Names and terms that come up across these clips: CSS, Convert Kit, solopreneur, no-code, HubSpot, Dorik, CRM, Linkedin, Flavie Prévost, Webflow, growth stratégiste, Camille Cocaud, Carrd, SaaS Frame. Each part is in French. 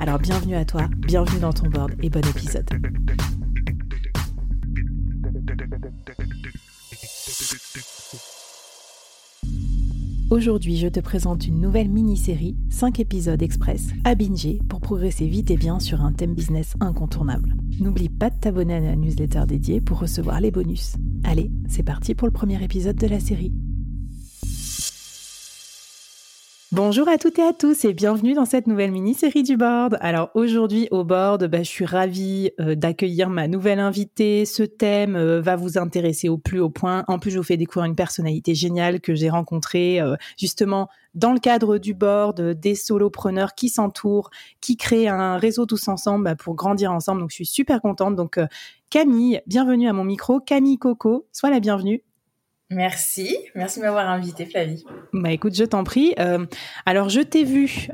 Alors bienvenue à toi, bienvenue dans ton board et bon épisode. Aujourd'hui, je te présente une nouvelle mini-série, 5 épisodes express à binger pour progresser vite et bien sur un thème business incontournable. N'oublie pas de t'abonner à la newsletter dédiée pour recevoir les bonus. Allez, c'est parti pour le premier épisode de la série. Bonjour à toutes et à tous et bienvenue dans cette nouvelle mini-série du board. Alors aujourd'hui au board, je suis ravie d'accueillir ma nouvelle invitée. Ce thème va vous intéresser au plus haut point. En plus, je vous fais découvrir une personnalité géniale que j'ai rencontrée justement dans le cadre du board, des solopreneurs qui s'entourent, qui créent un réseau tous ensemble pour grandir ensemble. Donc je suis super contente. Donc Camille, bienvenue à mon micro. Camille Cocaud, sois la bienvenue. Merci de m'avoir invitée, Flavie. Écoute, je t'en prie. Alors, je t'ai vue,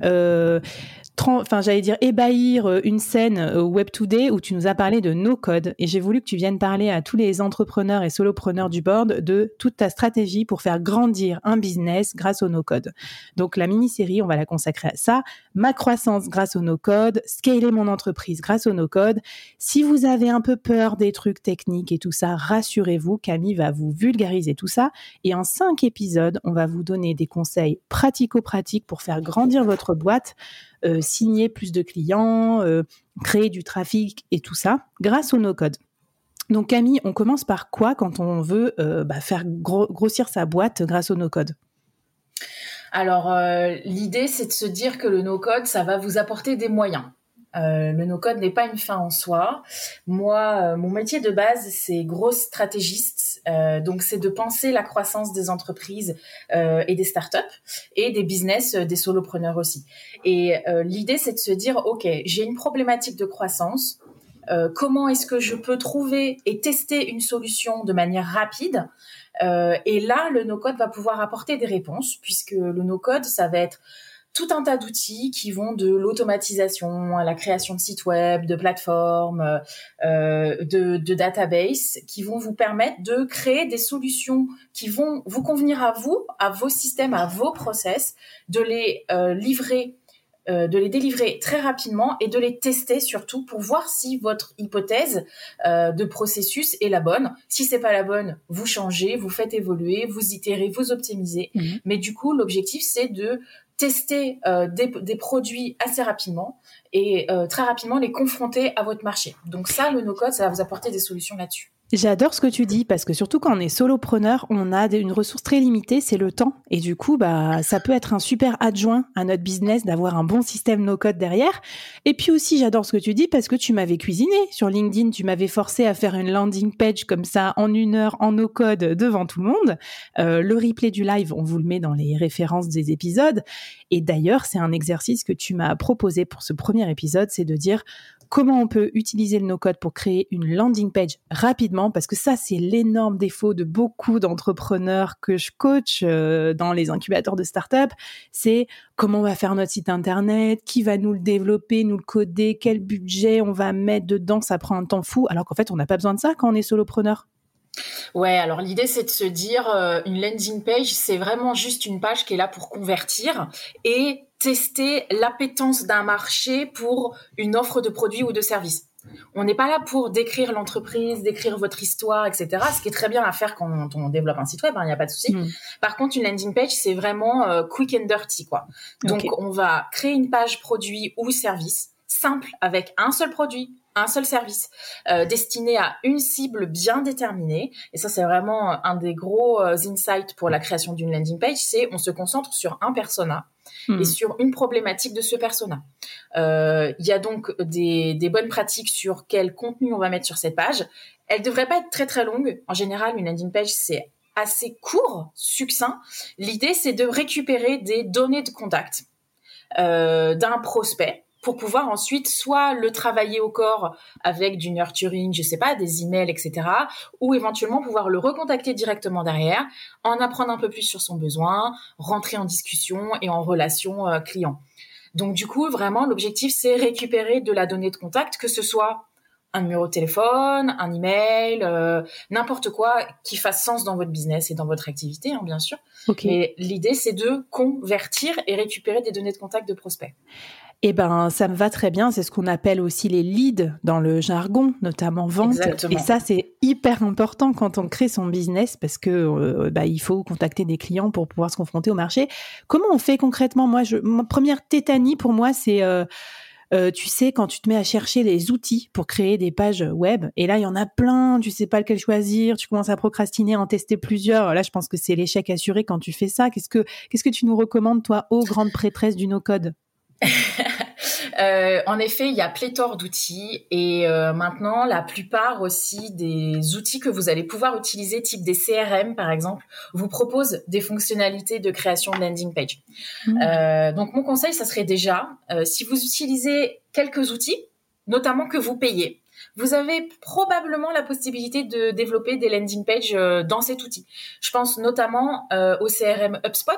ébahir une scène Web2D où tu nous as parlé de no-code. Et j'ai voulu que tu viennes parler à tous les entrepreneurs et solopreneurs du board de toute ta stratégie pour faire grandir un business grâce au no-code. Donc, la mini-série, on va la consacrer à ça. Ma croissance grâce au no-code, scaler mon entreprise grâce au no-code. Si vous avez un peu peur des trucs techniques et tout ça, rassurez-vous, Camille va vous vulgariser tout ça. Et en 5 épisodes, on va vous donner des conseils pratico-pratiques pour faire grandir votre boîte, signer plus de clients, créer du trafic et tout ça grâce au no-code. Donc Camille, on commence par quoi quand on veut faire grossir sa boîte grâce au no-code ? Alors, l'idée, c'est de se dire que le no-code, ça va vous apporter des moyens. Le no-code n'est pas une fin en soi. Moi, mon métier de base, c'est growth stratégiste. Donc, c'est de penser la croissance des entreprises et des startups et des business, des solopreneurs aussi. Et l'idée, c'est de se dire, OK, j'ai une problématique de croissance. Comment est-ce que je peux trouver et tester une solution de manière rapide ? Et là, le no-code va pouvoir apporter des réponses puisque le no-code, ça va être tout un tas d'outils qui vont de l'automatisation à la création de sites web, de plateformes, de databases, qui vont vous permettre de créer des solutions qui vont vous convenir à vous, à vos systèmes, à vos process, de les délivrer très rapidement et de les tester surtout pour voir si votre hypothèse de processus est la bonne. Si c'est pas la bonne, vous changez, vous faites évoluer, vous itérez, vous optimisez. Mais du coup, l'objectif, c'est de tester des produits assez rapidement et très rapidement les confronter à votre marché. Donc ça, le no-code, ça va vous apporter des solutions là-dessus. J'adore ce que tu dis parce que surtout quand on est solopreneur, on a une ressource très limitée, c'est le temps. Et du coup, ça peut être un super adjoint à notre business d'avoir un bon système no-code derrière. Et puis aussi, j'adore ce que tu dis parce que tu m'avais cuisiné sur LinkedIn, tu m'avais forcé à faire une landing page comme ça en 1 heure en no-code devant tout le monde. Le replay du live, on vous le met dans les références des épisodes. Et d'ailleurs, c'est un exercice que tu m'as proposé pour ce premier épisode, c'est de dire comment on peut utiliser le no-code pour créer une landing page rapidement, parce que ça, c'est l'énorme défaut de beaucoup d'entrepreneurs que je coach dans les incubateurs de start-up. C'est comment on va faire notre site internet, qui va nous le développer, nous le coder, quel budget on va mettre dedans, ça prend un temps fou, alors qu'en fait, on n'a pas besoin de ça quand on est solopreneur. Ouais, alors l'idée, c'est de se dire une landing page, c'est vraiment juste une page qui est là pour convertir et tester l'appétence d'un marché pour une offre de produit ou de service. On n'est pas là pour décrire l'entreprise, décrire votre histoire, etc. Ce qui est très bien à faire quand on développe un site web, il n'y a pas de souci. Par contre, une landing page, c'est vraiment quick and dirty, quoi. Donc, on va créer une page produit ou service simple avec un seul produit, un seul service destiné à une cible bien déterminée. Et ça, c'est vraiment un des gros insights pour la création d'une landing page, c'est on se concentre sur un persona et sur une problématique de ce persona. Il y a donc des bonnes pratiques sur quel contenu on va mettre sur cette page. Elle ne devrait pas être très très longue. En général, une landing page, c'est assez court, succinct. L'idée, c'est de récupérer des données de contact d'un prospect pour pouvoir ensuite soit le travailler au corps avec du nurturing, je sais pas, des emails, etc., ou éventuellement pouvoir le recontacter directement derrière, en apprendre un peu plus sur son besoin, rentrer en discussion et en relation client. Donc du coup, vraiment, l'objectif, c'est récupérer de la donnée de contact, que ce soit un numéro de téléphone, un email, n'importe quoi qui fasse sens dans votre business et dans votre activité, hein, bien sûr. Okay. Mais l'idée, c'est de convertir et récupérer des données de contact de prospects. Eh ben, ça me va très bien. C'est ce qu'on appelle aussi les leads dans le jargon, notamment vente. Exactement. Et ça, c'est hyper important quand on crée son business parce que il faut contacter des clients pour pouvoir se confronter au marché. Comment on fait concrètement ? Ma première tétanie pour moi, c'est tu sais, quand tu te mets à chercher les outils pour créer des pages web, et là, il y en a plein, tu sais pas lequel choisir, tu commences à procrastiner, à en tester plusieurs. Là, je pense que c'est l'échec assuré quand tu fais ça. Qu'est-ce que tu nous recommandes, toi, ô grande prêtresse du no-code ? En effet, il y a pléthore d'outils et maintenant, la plupart aussi des outils que vous allez pouvoir utiliser, type des CRM par exemple, vous proposent des fonctionnalités de création de landing page. Donc, mon conseil, ça serait déjà, si vous utilisez quelques outils, notamment que vous payez, vous avez probablement la possibilité de développer des landing pages dans cet outil. Je pense notamment au CRM HubSpot,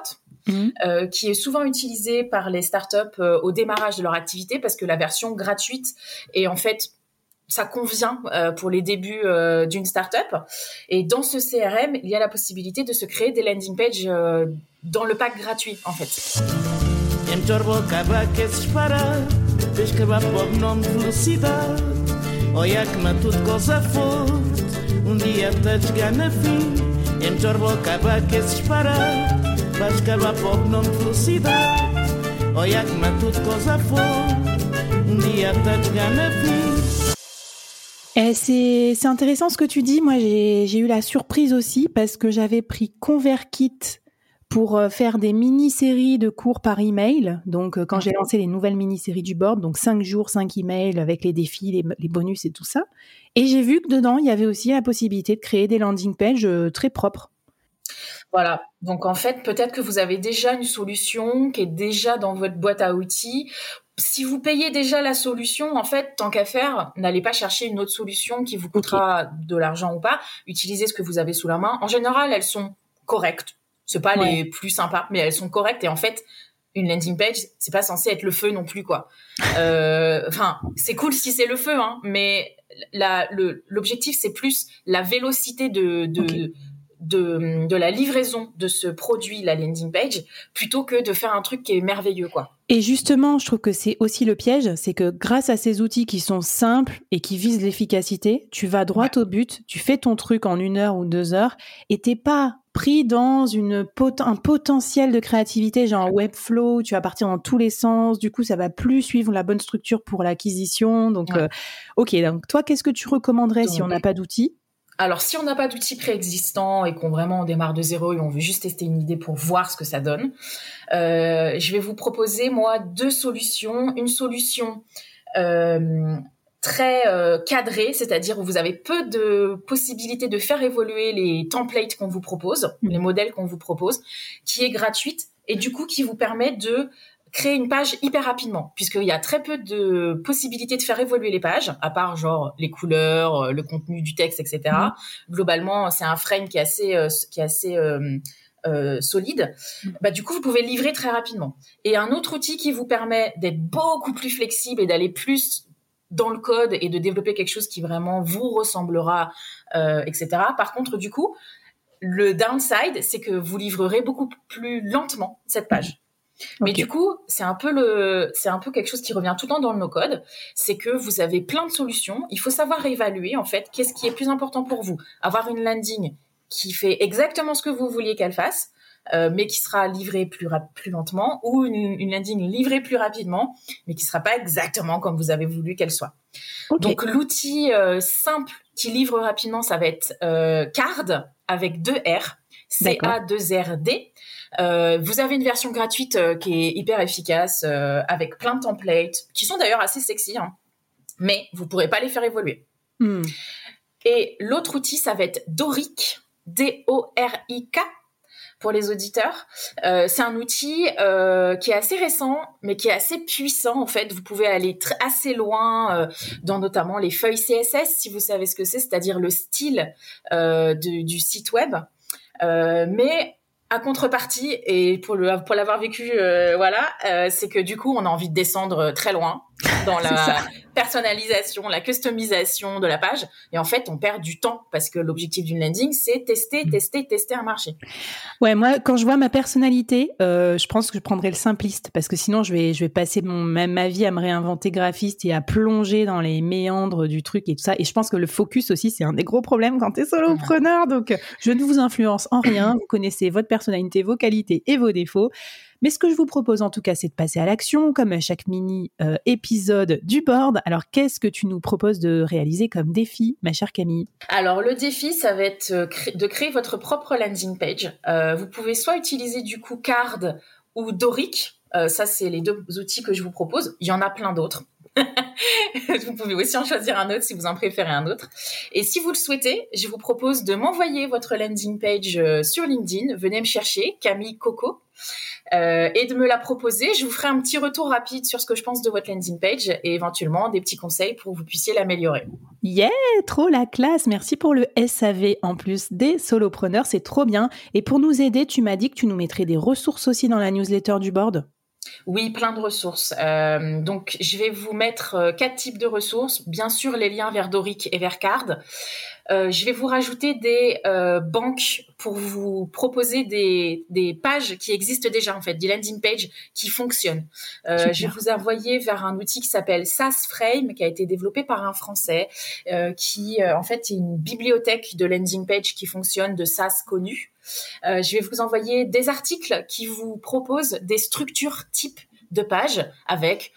qui est souvent utilisé par les startups au démarrage de leur activité parce que la version gratuite est en fait... ça convient pour les débuts d'une startup. Et dans ce CRM, il y a la possibilité de se créer des landing pages dans le pack gratuit, en fait. C'est intéressant ce que tu dis. Moi, j'ai eu la surprise aussi parce que j'avais pris Convert Kit pour faire des mini-séries de cours par email. Donc, quand j'ai lancé les nouvelles mini-séries du board, donc 5 jours, 5 emails avec les défis, les bonus et tout ça. Et j'ai vu que dedans, il y avait aussi la possibilité de créer des landing pages très propres. Voilà. Donc, en fait, peut-être que vous avez déjà une solution qui est déjà dans votre boîte à outils. Si vous payez déjà la solution, en fait, tant qu'à faire, n'allez pas chercher une autre solution qui vous coûtera de l'argent ou pas. Utilisez ce que vous avez sous la main. En général, elles sont correctes. C'est pas les plus sympas, mais elles sont correctes. Et en fait, une landing page, c'est pas censé être le feu non plus, quoi. Enfin, c'est cool si c'est le feu, hein. Mais l'objectif, c'est plus la vélocité de la livraison de ce produit, la landing page, plutôt que de faire un truc qui est merveilleux, quoi. Et justement, je trouve que c'est aussi le piège, c'est que grâce à ces outils qui sont simples et qui visent l'efficacité, tu vas droit au but, tu fais ton truc en 1 heure ou 2 heures et t'es pas pris dans un potentiel de créativité, genre Webflow, tu vas partir dans tous les sens, du coup ça va plus suivre la bonne structure pour l'acquisition. Donc, donc toi, qu'est-ce que tu recommanderais si on n'a pas d'outils ? Alors, si on n'a pas d'outils préexistants et qu'on vraiment on démarre de zéro et on veut juste tester une idée pour voir ce que ça donne, je vais vous proposer, moi, 2 solutions. Une solution très cadrée, c'est-à-dire où vous avez peu de possibilités de faire évoluer les templates qu'on vous propose, les modèles qu'on vous propose, qui est gratuite et du coup qui vous permet de créer une page hyper rapidement, puisqu'il y a très peu de possibilités de faire évoluer les pages, à part genre les couleurs, le contenu du texte, etc. Globalement, c'est un frame qui est assez solide. Du coup, vous pouvez livrer très rapidement. Et un autre outil qui vous permet d'être beaucoup plus flexible et d'aller plus dans le code et de développer quelque chose qui vraiment vous ressemblera, etc. Par contre, du coup, le downside, c'est que vous livrerez beaucoup plus lentement cette page. Mais du coup, c'est un peu quelque chose qui revient tout le temps dans le no-code, c'est que vous avez plein de solutions, il faut savoir évaluer en fait qu'est-ce qui est plus important pour vous, avoir une landing qui fait exactement ce que vous vouliez qu'elle fasse, mais qui sera livrée plus lentement, ou une landing livrée plus rapidement, mais qui sera pas exactement comme vous avez voulu qu'elle soit. Donc l'outil simple qui livre rapidement, ça va être Carrd avec 2 R, C-A-2-R-D. Vous avez une version gratuite qui est hyper efficace, avec plein de templates, qui sont d'ailleurs assez sexy, hein, mais vous ne pourrez pas les faire évoluer. Et l'autre outil, ça va être Dorik, D-O-R-I-K, pour les auditeurs. C'est un outil qui est assez récent, mais qui est assez puissant en fait. Vous pouvez aller assez loin dans notamment les feuilles CSS, si vous savez ce que c'est, c'est-à-dire le style du site web. Mais à contrepartie, et pour l'avoir vécu, c'est que du coup, on a envie de descendre très loin dans la personnalisation, la customisation de la page. Et en fait, on perd du temps parce que l'objectif d'une landing, c'est tester un marché. Ouais, moi, quand je vois ma personnalité, je pense que je prendrai le simpliste parce que sinon, je vais passer ma vie à me réinventer graphiste et à plonger dans les méandres du truc et tout ça. Et je pense que le focus aussi, c'est un des gros problèmes quand t'es solopreneur. Donc, je ne vous influence en rien. Vous connaissez votre personnalité, vos qualités et vos défauts. Mais ce que je vous propose en tout cas, c'est de passer à l'action, comme à chaque mini-épisode du board. Alors, qu'est-ce que tu nous proposes de réaliser comme défi, ma chère Camille ? Alors, le défi, ça va être de créer votre propre landing page. Vous pouvez soit utiliser du coup Carrd ou Dorik. Ça, c'est les deux outils que je vous propose. Il y en a plein d'autres. Vous pouvez aussi en choisir un autre si vous en préférez un autre. Et si vous le souhaitez, je vous propose de m'envoyer votre landing page sur LinkedIn. Venez me chercher, Camille Cocaud, et de me la proposer. Je vous ferai un petit retour rapide sur ce que je pense de votre landing page et éventuellement des petits conseils pour que vous puissiez l'améliorer. Yeah, trop la classe. Merci pour le SAV en plus des solopreneurs, c'est trop bien. Et pour nous aider, tu m'as dit que tu nous mettrais des ressources aussi dans la newsletter du board ? Oui, plein de ressources. Donc, je vais vous mettre 4 types de ressources. Bien sûr, les liens vers Dorik et vers Carrd. Je vais vous rajouter des banques pour vous proposer des pages qui existent déjà, en fait, des landing pages qui fonctionnent. Je vais vous envoyer vers un outil qui s'appelle SaaS Frame, qui a été développé par un Français, qui, en fait, est une bibliothèque de landing pages qui fonctionne, de SaaS connus. Je vais vous envoyer des articles qui vous proposent des structures types de pages avec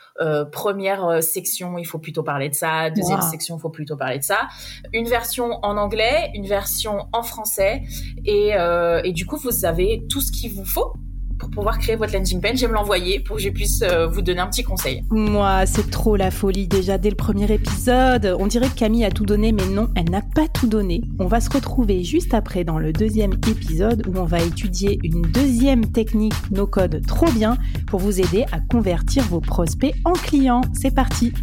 première section, il faut plutôt parler de ça, deuxième section, il faut plutôt parler de ça, une version en anglais, une version en français et du coup, vous avez tout ce qu'il vous faut pour pouvoir créer votre landing page et me l'envoyer pour que je puisse vous donner un petit conseil. Moi, c'est trop la folie déjà dès le premier épisode. On dirait que Camille a tout donné, mais non, elle n'a pas tout donné. On va se retrouver juste après dans le deuxième épisode où on va étudier une deuxième technique no-code trop bien pour vous aider à convertir vos prospects en clients. C'est parti.